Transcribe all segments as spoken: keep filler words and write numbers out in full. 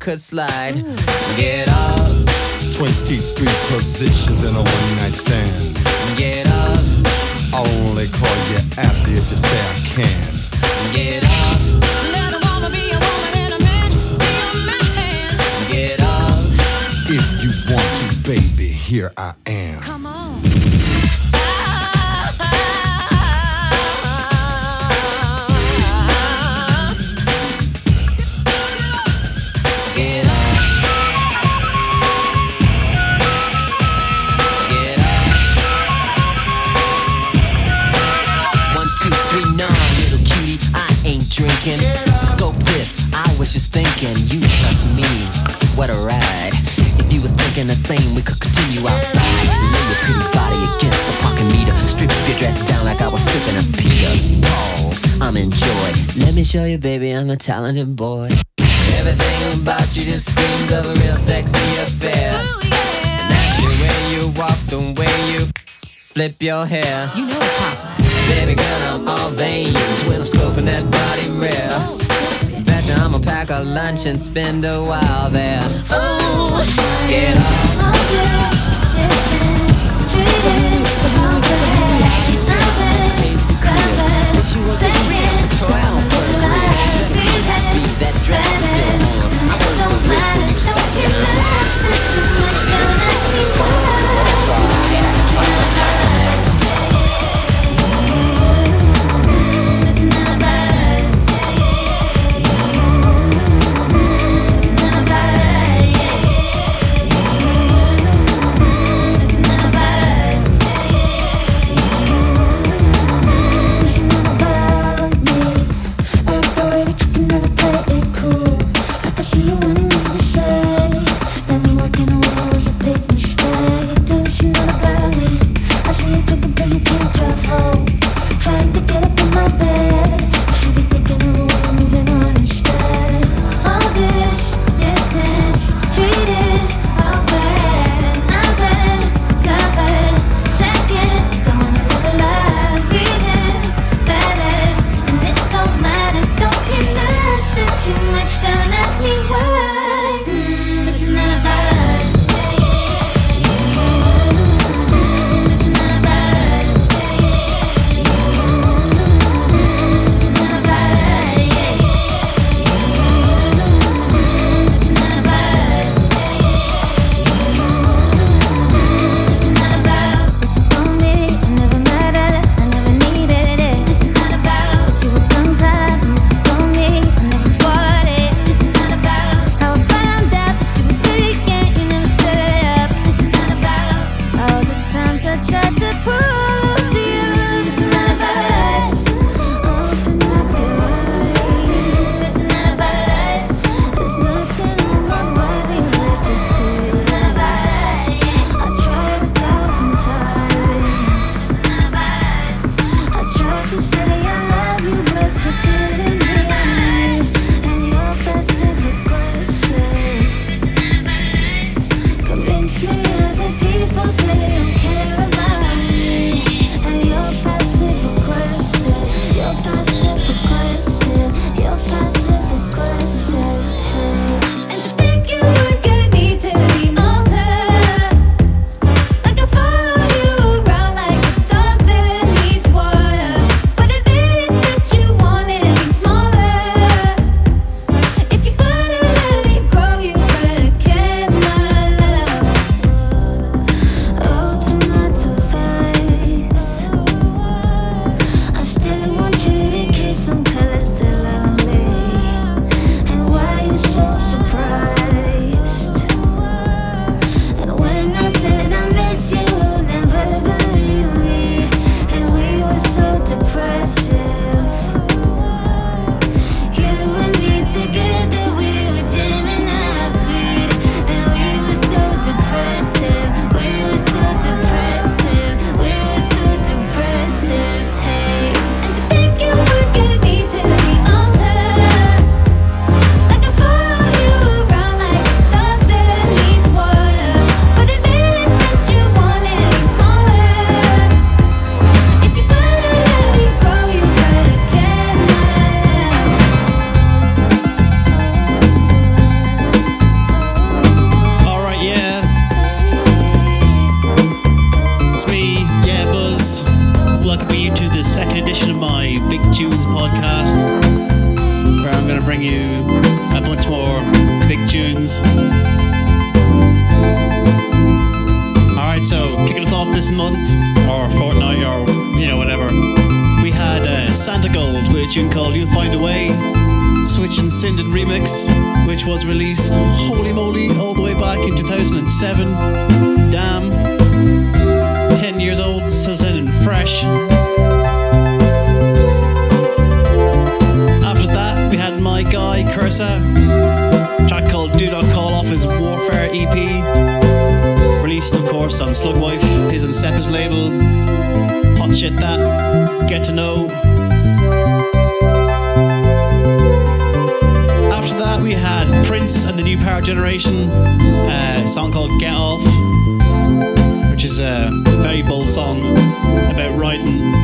Could slide, get up. twenty-three positions in a one-night stand. Get up. I'll only call you after if you say I can. Get up. Let a woman be a woman and a man be a man. Get up. If you want to, baby, here I am. Come on. drinking. Scope this, I was just thinking, you trust me, what a ride. If you was thinking the same, we could continue outside. Lay your pretty body against the parking meter. Strip your dress down like I was stripping a Peter. Balls, I'm enjoyed. Let me show you, baby, I'm a talented boy. Everything about you just screams of a real sexy affair. Ooh, yeah. And that's the way you walk, the way you flip your hair. You know it's hot. Baby girl, I'm all veins when I'm scoping that body rare. Oh, betcha I'ma pack a lunch and spend a while there. Oh, get off. Oh, yeah. You want to be on the toy, I don't serve you. Let me be that dress is still on. I work the whip when you suck it. That's all I have. It's not about us. It's not about us. It's not about us. Mesa. A track called Do Not Call Off is Warfare E P. Released, of course, on Slugwife, his and Seppa's label. Hot shit that. Get to know. After that, we had Prince and the New Power Generation. Uh, a song called Get Off, which is a very bold song about writing.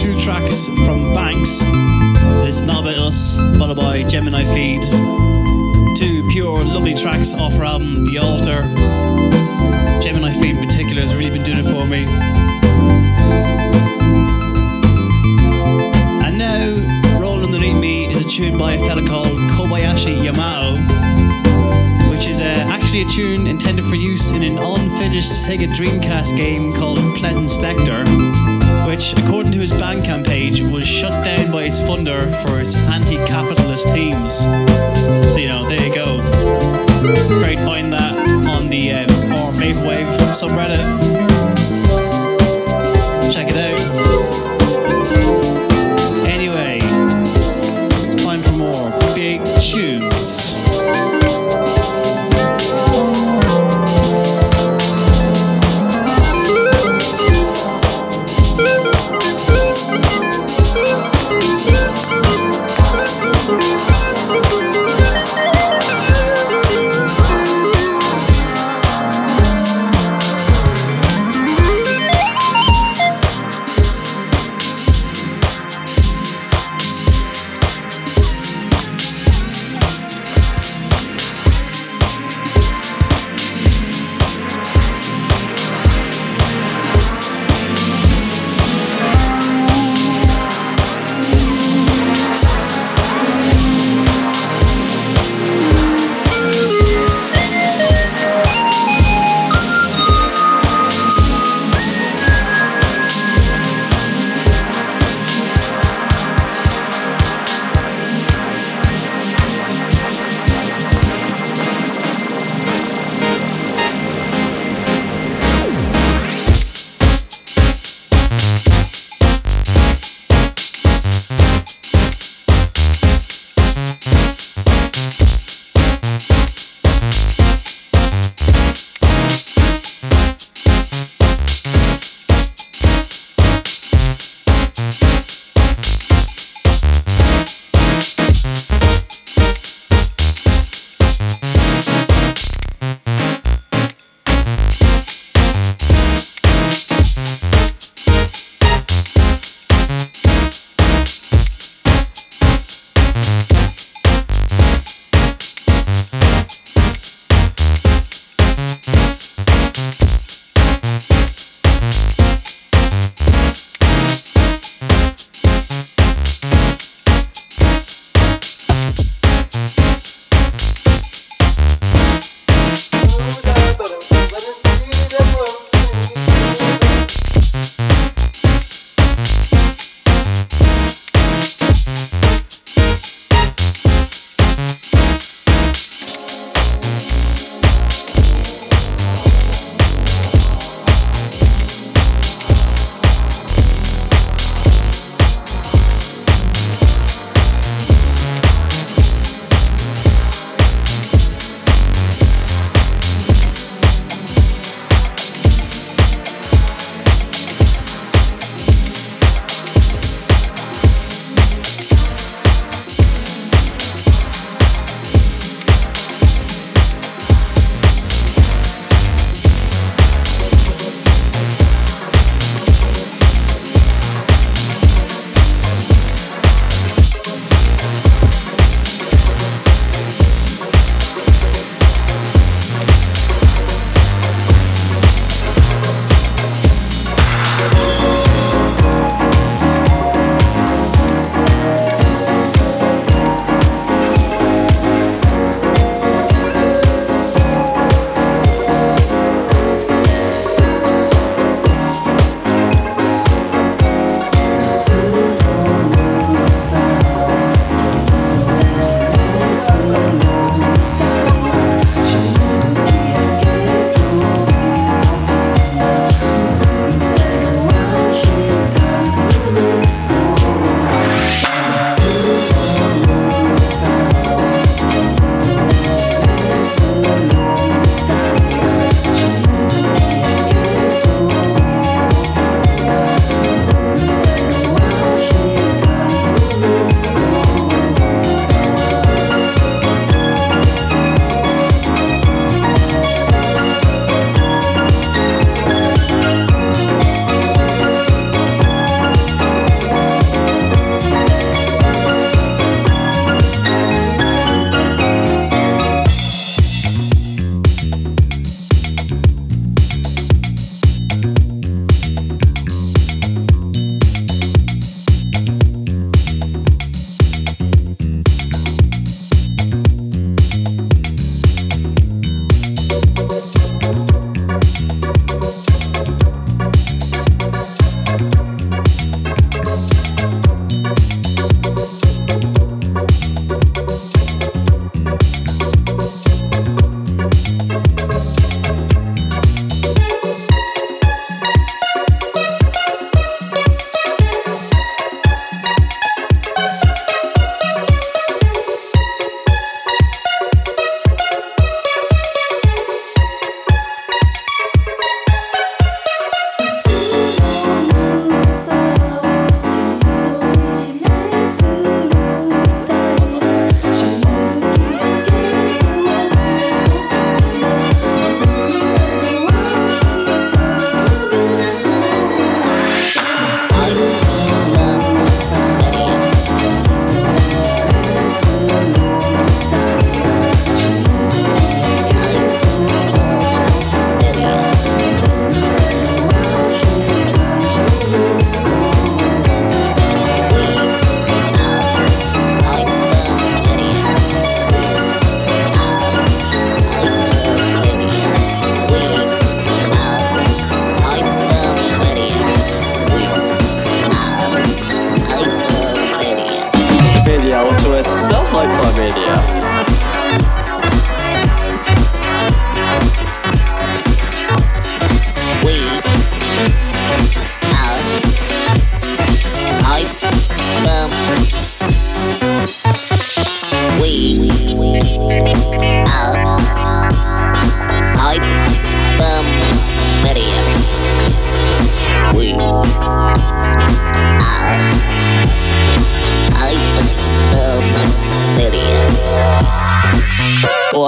Two tracks from Banks. This is Not About Us, followed by Gemini Feed. Two pure, lovely tracks off her album, The Altar. Gemini Feed in particular has really been doing it for me. And now, rolling underneath me is a tune by a fella called Kobayashi Yamato, which is uh, actually a tune intended for use in an unfinished Sega Dreamcast game called Pleasant Spectre, which, according to his Bandcamp page, was shut down by its funder for its anti-capitalist themes. So, you know, there you go. Great find that on the um, R Vaporwave subreddit. Check it out. Anyway, it's time for more big tunes.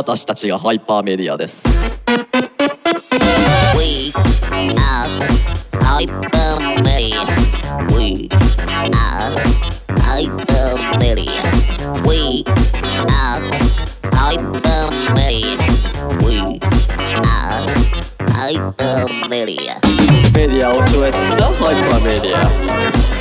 私たちがハイパーメディアです。We are hypermedia. We are hypermedia. We are hypermedia. We are hypermedia. メディアを超越したハイパーメディア。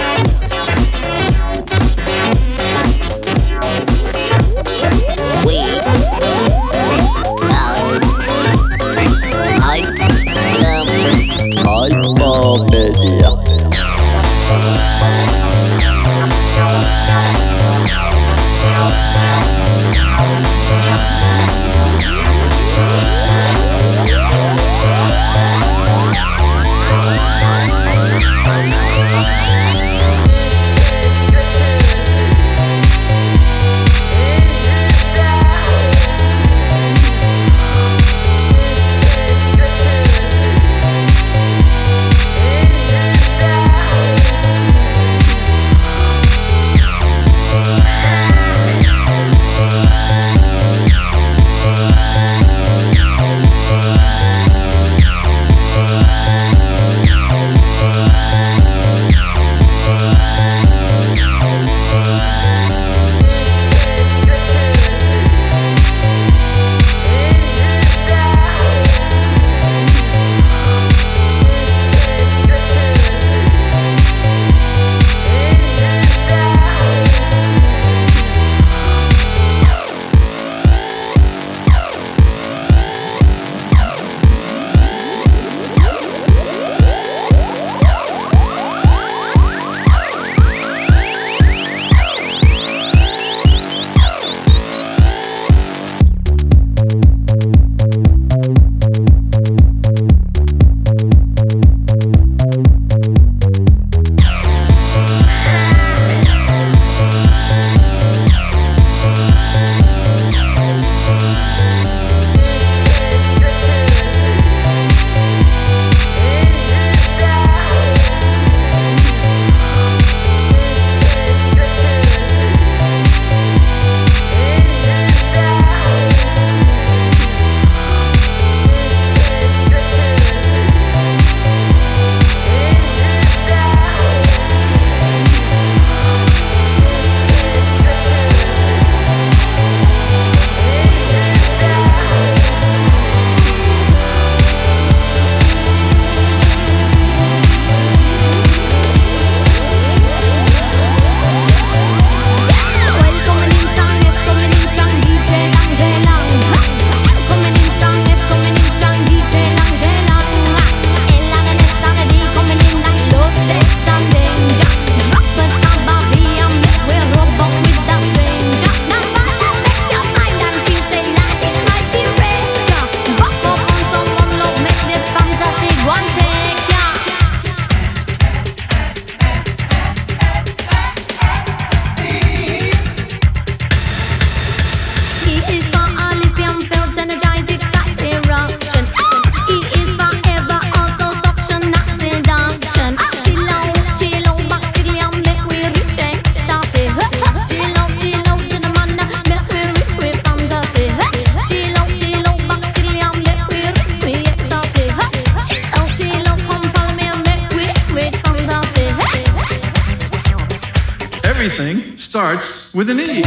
Everything starts with an E.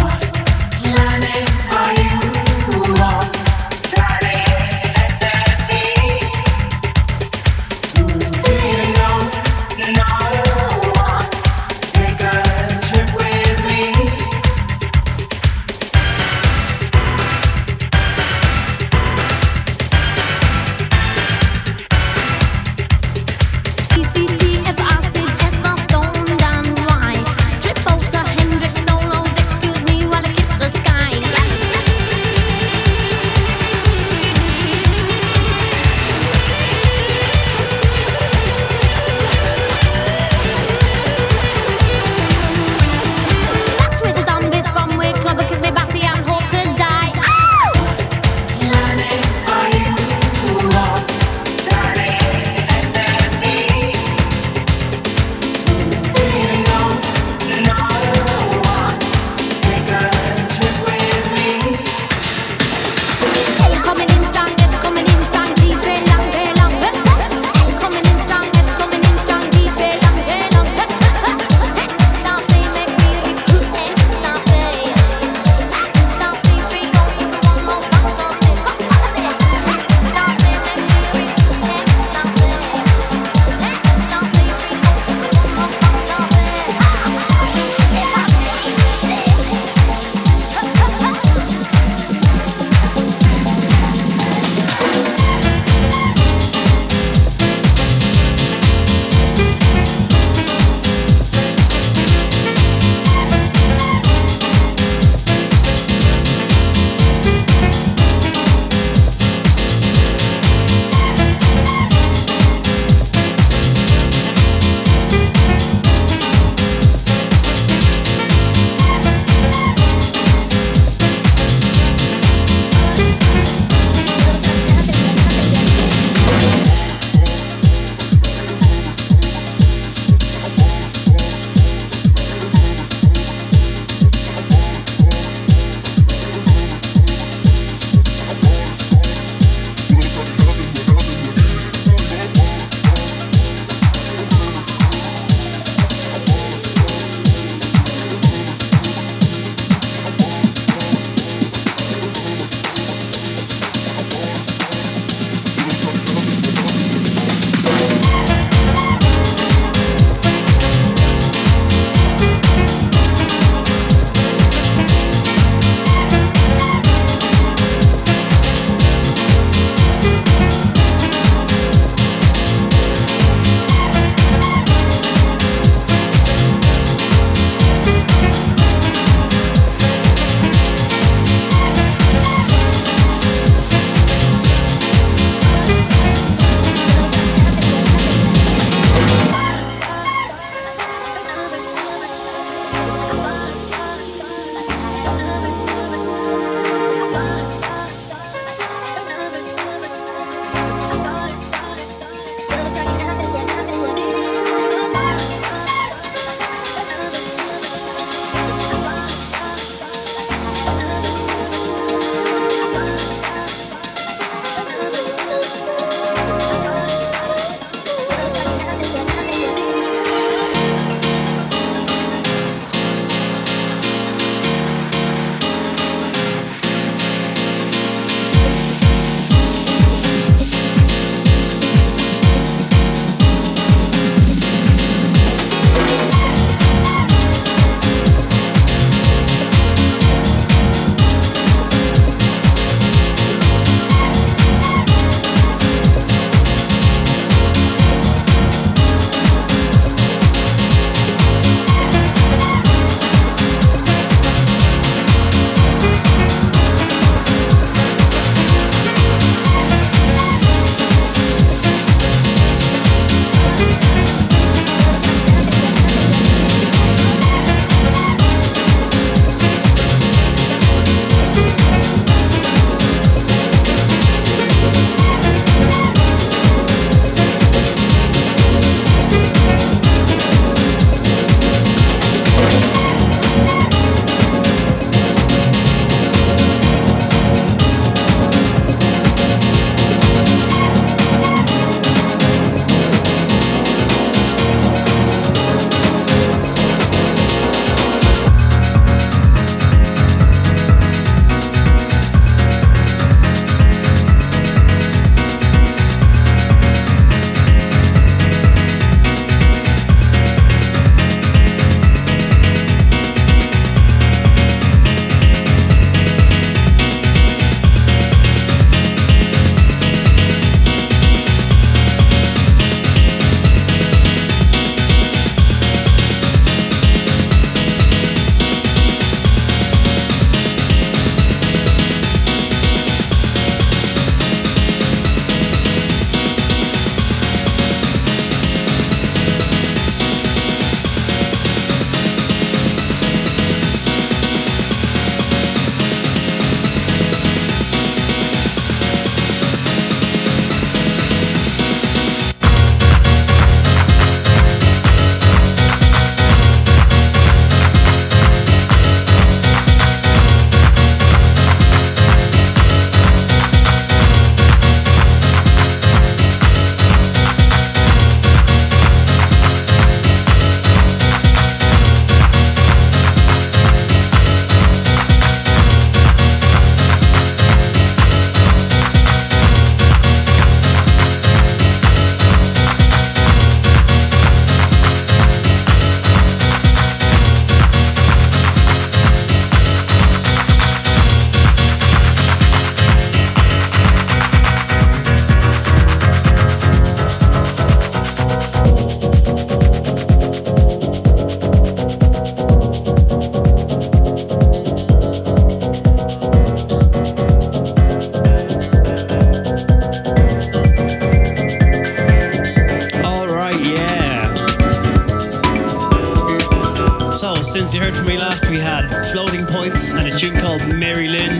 since you heard from me last, we had Floating Points and a tune called Mary Lynn,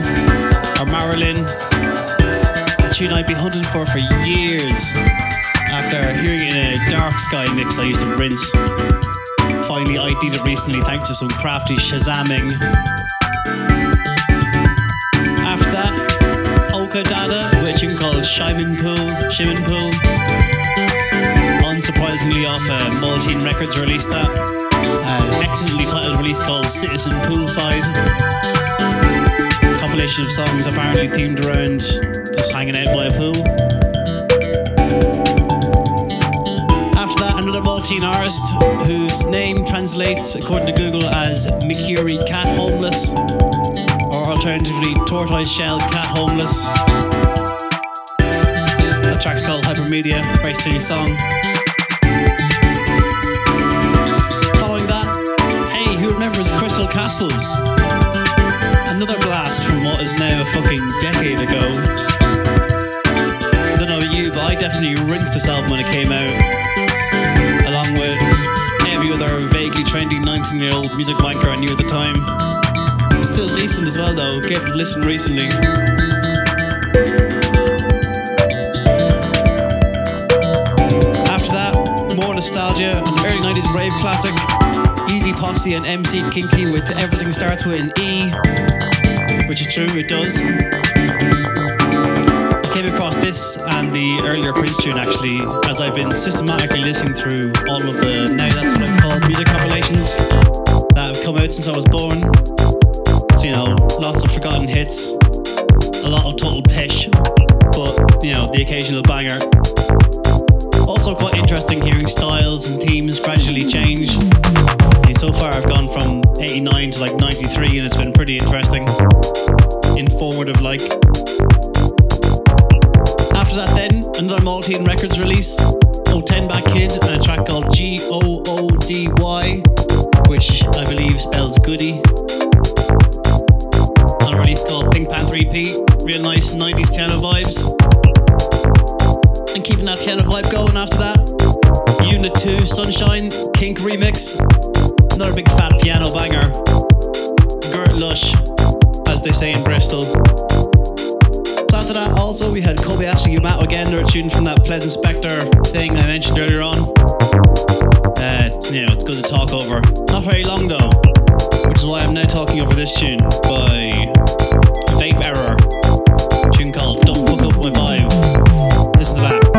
or Marilyn. A tune I'd be hunting for for years. After hearing it in a Dark Sky mix I used to rinse. Finally I did it recently thanks to some crafty shazamming. After that, Oka Dada with a tune called Shimin Pool, Shimin Pool. Unsurprisingly off uh, Maltine Records released that. An excellently titled release called Citizen Poolside. A compilation of songs apparently themed around just hanging out by a pool. After that, another Maltese artist whose name translates, according to Google, as Mikuri Cat Homeless, or alternatively Tortoise Shell Cat Homeless. That track's called Hypermedia, very silly song. Crystal Castles. Another blast from what is now a fucking decade ago. I don't know about you, but I definitely rinsed this album when it came out, along with every other vaguely trendy nineteen-year-old music wanker I knew at the time. Still decent as well though, gave it a listen recently. After that, more nostalgia, an early nineties rave classic. Easy Posse and M C Kinky with Everything Starts With an E, which is true, it does. I came across this and the earlier Prince tune actually as I've been systematically listening through all of the Now That's What I'm Called music compilations that have come out since I was born. So, you know, lots of forgotten hits, a lot of total pish, but, you know, the occasional banger. Also quite interesting hearing styles and themes gradually change. And so far I've gone from eighty-nine to like ninety-three and it's been pretty interesting. Informative like. After that then, another Maltine Records release. ten Back Kid and a track called G O O D Y, which I believe spells Goody. On a release called Pink Panther E P. Real nice nineties piano vibes. And keeping that piano vibe going after that, Unit two Sunshine Kink Remix. Another big fat piano banger. Gert Lush, as they say in Bristol. So after that also we had Kobayashi Yamato again, they're a tune from that Pleasant Spectre thing I mentioned earlier on. Uh, you know, it's good to talk over. Not very long though, which is why I'm now talking over this tune by Vape Error. A tune called Don't Fuck Up My Vibe. Listen to that.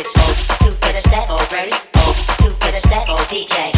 bitch. Oh, you get a set already. Oh, you get a set. Oh, D J.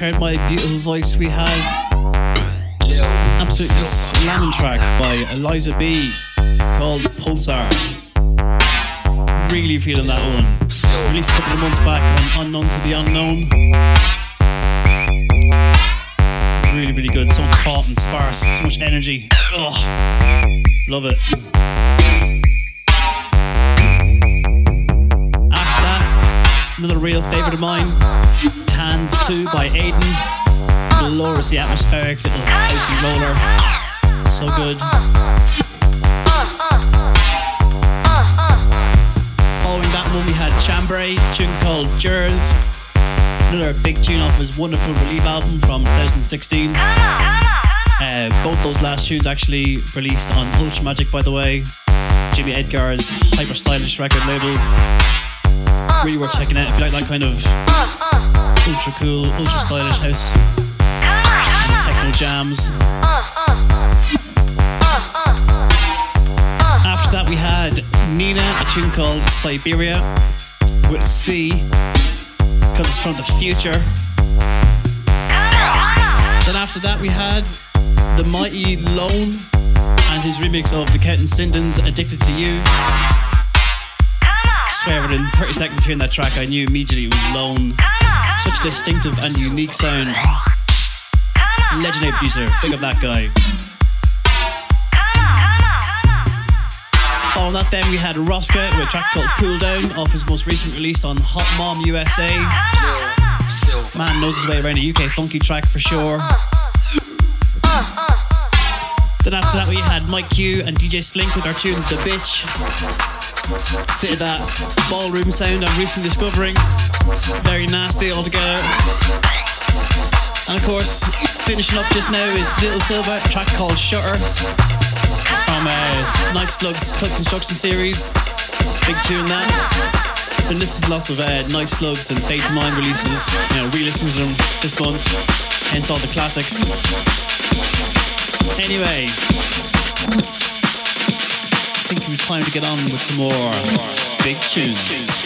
Heard my beautiful voice, we had absolutely slamming track by Eliza B called Pulsar. Really feeling that one. Released a couple of months back on Unknown to the Unknown. Really, really good. So hot and sparse, so much energy. Oh, love it. After that, another real favourite of mine. Hands two by Aiden. Gloriously atmospheric, little icy roller. So good. Following that one we had Chambray, a tune called Jers. Another big tune off his wonderful Relief album from twenty sixteen. Uh, both those last tunes actually released on Ultra Magic, by the way. Jimmy Edgar's hyper stylish record label. Really worth checking out if you like that kind of ultra cool, ultra stylish house and techno jams. After that we had Nina, a tune called Siberia with a C because it's from the future. Then after that we had the mighty Lone and his remix of the Kendrick Syndrome's Addicted to You. I swear within thirty seconds hearing that track I knew immediately it was Lone. Such distinctive and unique sound. Legendary producer, big up that guy. Following that then we had Roska with a track called Cool Down off his most recent release on Hot Mom U S A. Man knows his way around a U K funky track for sure. Then after that we had Mike Q and D J Slink with our tune The Bitch. Bit of that ballroom sound I'm recently discovering. Very nasty altogether. And of course, finishing up just now is Little Silver, a track called Shutter from uh, Night Slugs Club Construction Series. Big tune that. Been listening to lots of uh, Night Slugs and Fade to Mind releases. You know, re-listening to them this month. Hence all the classics. Anyway, I think it was time to get on with some more big tunes.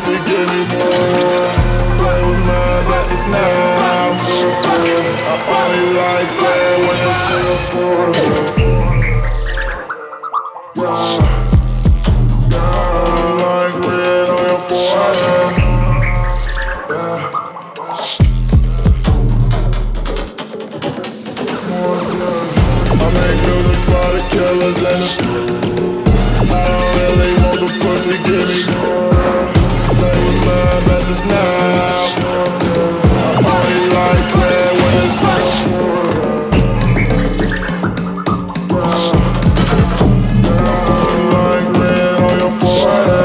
pussy, give me more. Play with my buttons now. I only like playing when it's in the forehead. Yeah, yeah, I like red on your forehead. Yeah. I make music for the killers and the... I don't really want the pussy, give me more. Play with my methods now. I only like play when it's in the forehead. I only like red on your forehead.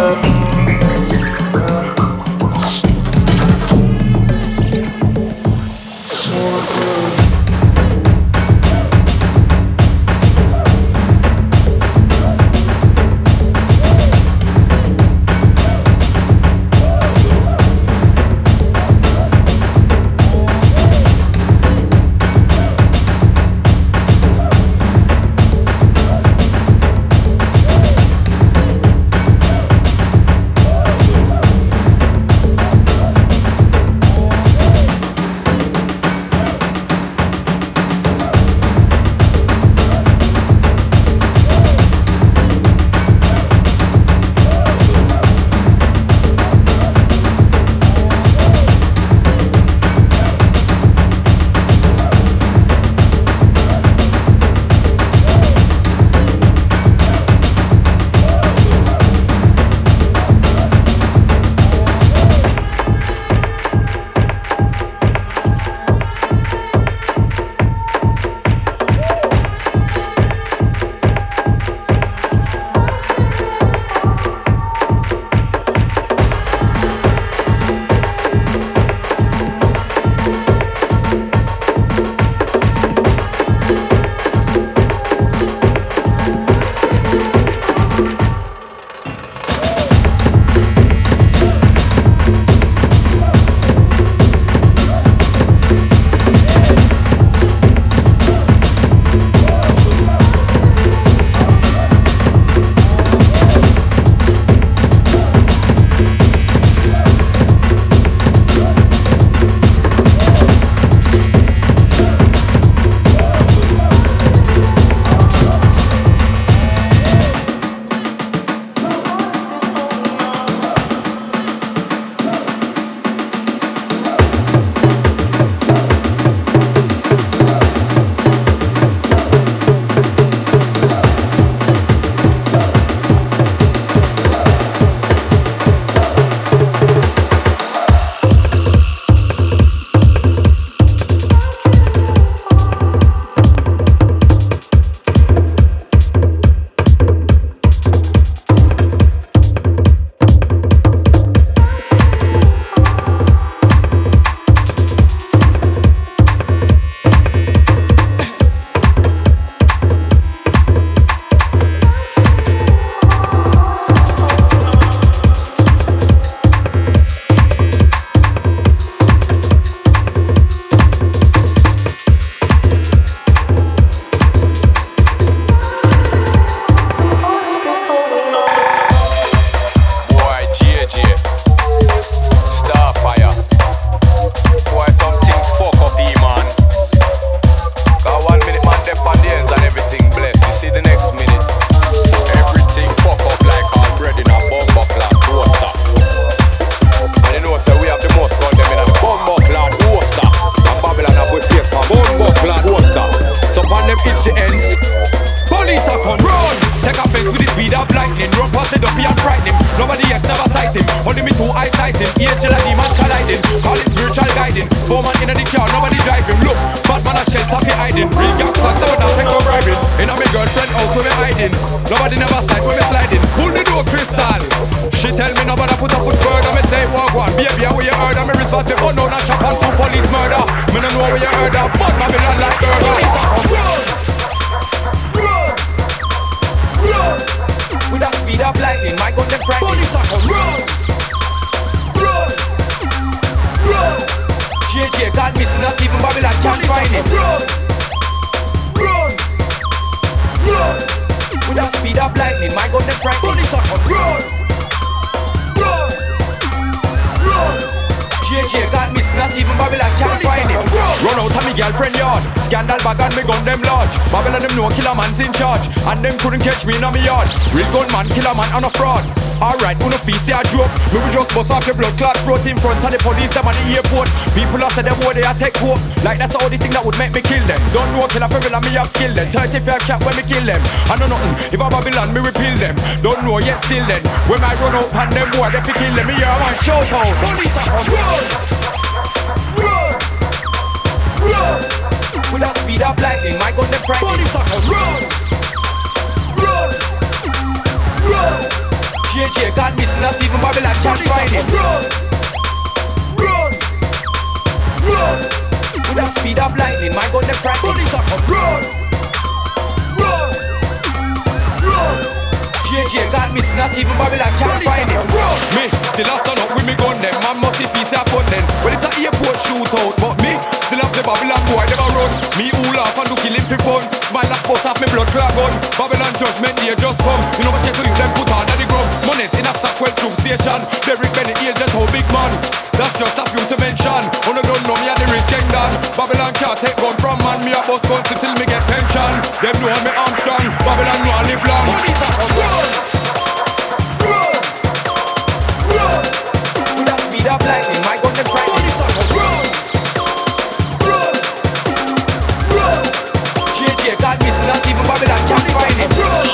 Lightning, my God, they're frightened. Police are on. Run, run, even Babylon can't find it. Run out of me girlfriend yard. Scandal bag and me gun them large. Babylon them know killer man's in charge, and them couldn't catch me in my yard. Real gun man, killer man and a fraud. Alright, uno feast, yeah, joke. We will just bust off your blood clot throat in front of the police, them at the airport. People after them where they are take hope. Like that's the only thing that would make me kill them. Don't know killer for real and me have skill them. thirty-five chat when me kill them. I know nothing, if I Babylon me repeal them. Don't know yet still then. When I run out and them boy, they fi kill them. Me hear one shout out. Police are on roll. Roll. Roll. With a speed of lightning, my gun them frightening. Police are on roll. Roll. Roll. J J can't miss, not even Babylon can't find it. Run, run, run. With that speed of lightning, my gun them frightened. Police are come, run, run, run. J J can't miss, not even Babylon can't find it. Run. Me still have turn up with me gun them, man must be piece of fun then. Well it's an airport shootout, but me still have the Babylon boy never run. Me all off and do killing for fun. Smile that boss off me blood clot gun. Babylon judgment they just come. You know what you do, you them put on the ground. In a Stockwell troop station, Derrick Benny is just how big man. That's just a few to mention. On the ground know me and the risk gang done. Babylon can't take gun from man. Me a boss guns till me get pension. Them know me I'm strong. Babylon know I live long. Police are on roll, roll, roll. With a speed of lightning, my gun them frightened. Police are on roll, roll, roll. J J can't miss, not even Babylon can't find it. Roll.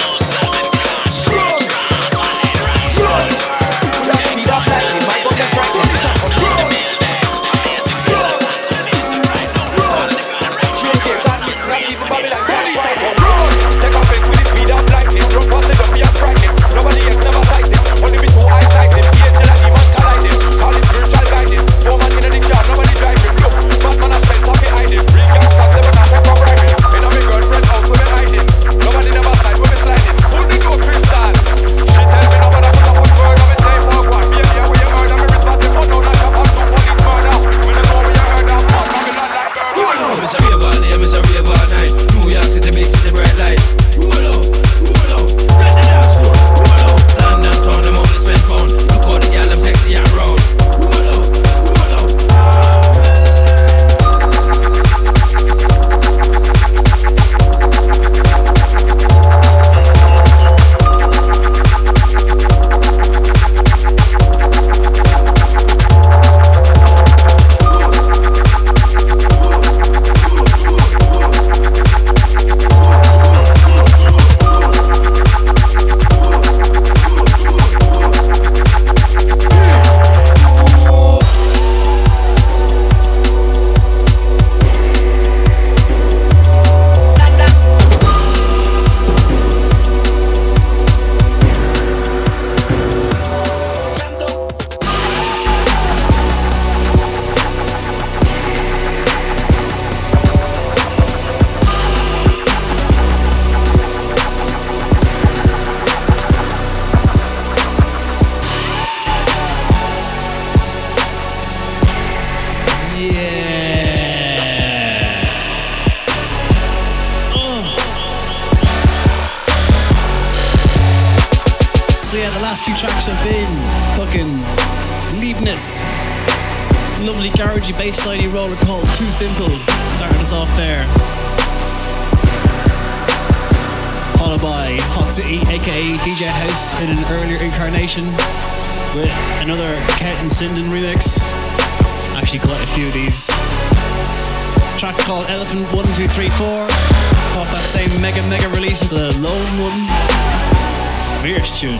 D J House in an earlier incarnation with another Kendrick Syndrome remix. Actually quite a few of these. A track called Elephant one two three four off that same mega mega release, the Lone one. Fierce tune.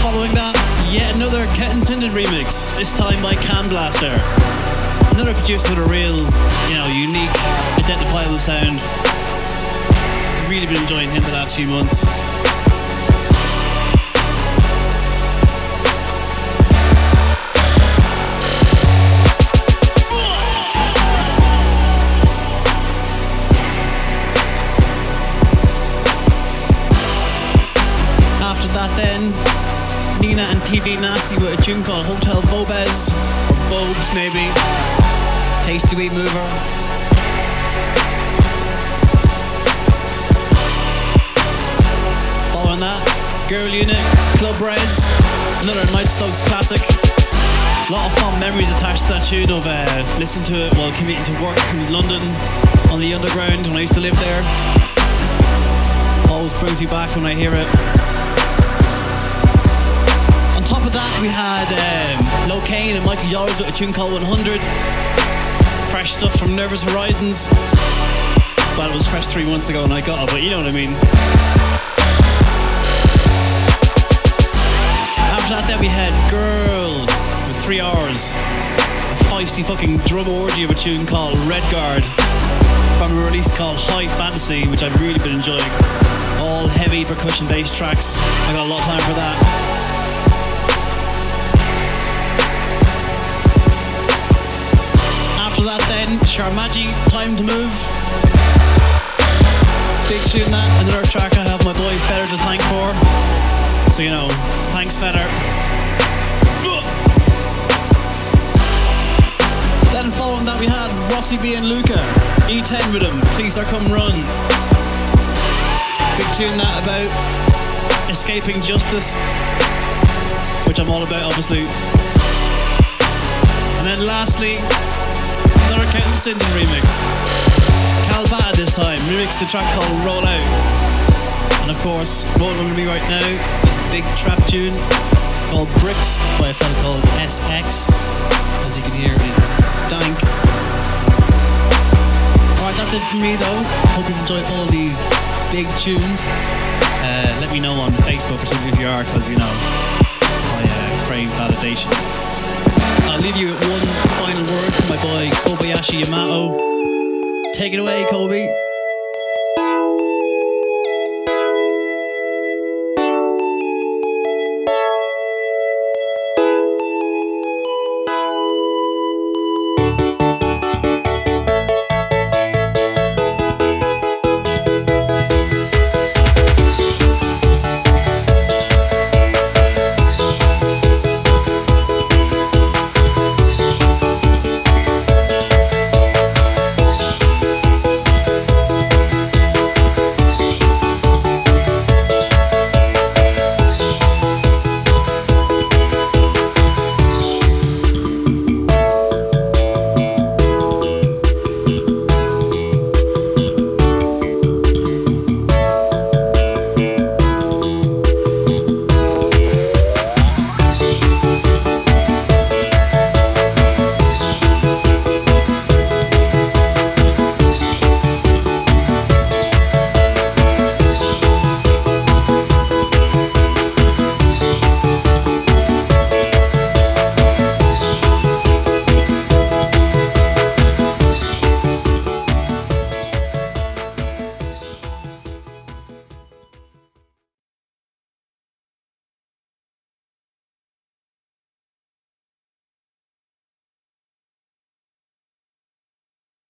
Following that, yet another Kendrick Syndrome remix, this time by Canblaster. Another producer with a real, you know, unique, identifiable sound. Really been enjoying him the last few months. After that then, Nina and T V Nasty with a tune called Hotel Bobes, or Bobes maybe, Tasty Weed Mover. That Girl Unit, Club Res, another Night Slugs classic. A lot of fond memories attached to that tune of uh, listening to it while commuting to work from London on the underground when I used to live there. Always brings you back when I hear it. On top of that, we had um, Lokane and Michael Yards with a tune called one hundred. Fresh stuff from Nervous Horizons. Well, it was fresh three months ago and I got it, but you know what I mean. After that, then we had Girl with three R's. A feisty fucking drum orgy of a tune called Redguard from a release called High Fantasy, which I've really been enjoying. All heavy percussion based tracks. I got a lot of time for that. That then, Sharmaji, Time to Move. Big tune that, another track I have my boy Fedor to thank for. So you know, thanks Fedor. Then following that we had Rossi B and Luca, E ten with him, Please I Come Run. Big tune that about escaping justice, which I'm all about obviously. And then lastly, Kendrick Syndrome remix. Calvada this time, remixed the track called Roll Out. And of course, rolling with me right now is a big trap tune called Bricks by a fella called S X. As you can hear, it's dank. Alright, that's it for me though. Hope you've enjoyed all these big tunes. Uh, let me know on Facebook or something if you are, because you know, I uh, crave validation. I'll leave you with one final word from my boy Kobayashi Yamato. Take it away, Kobe.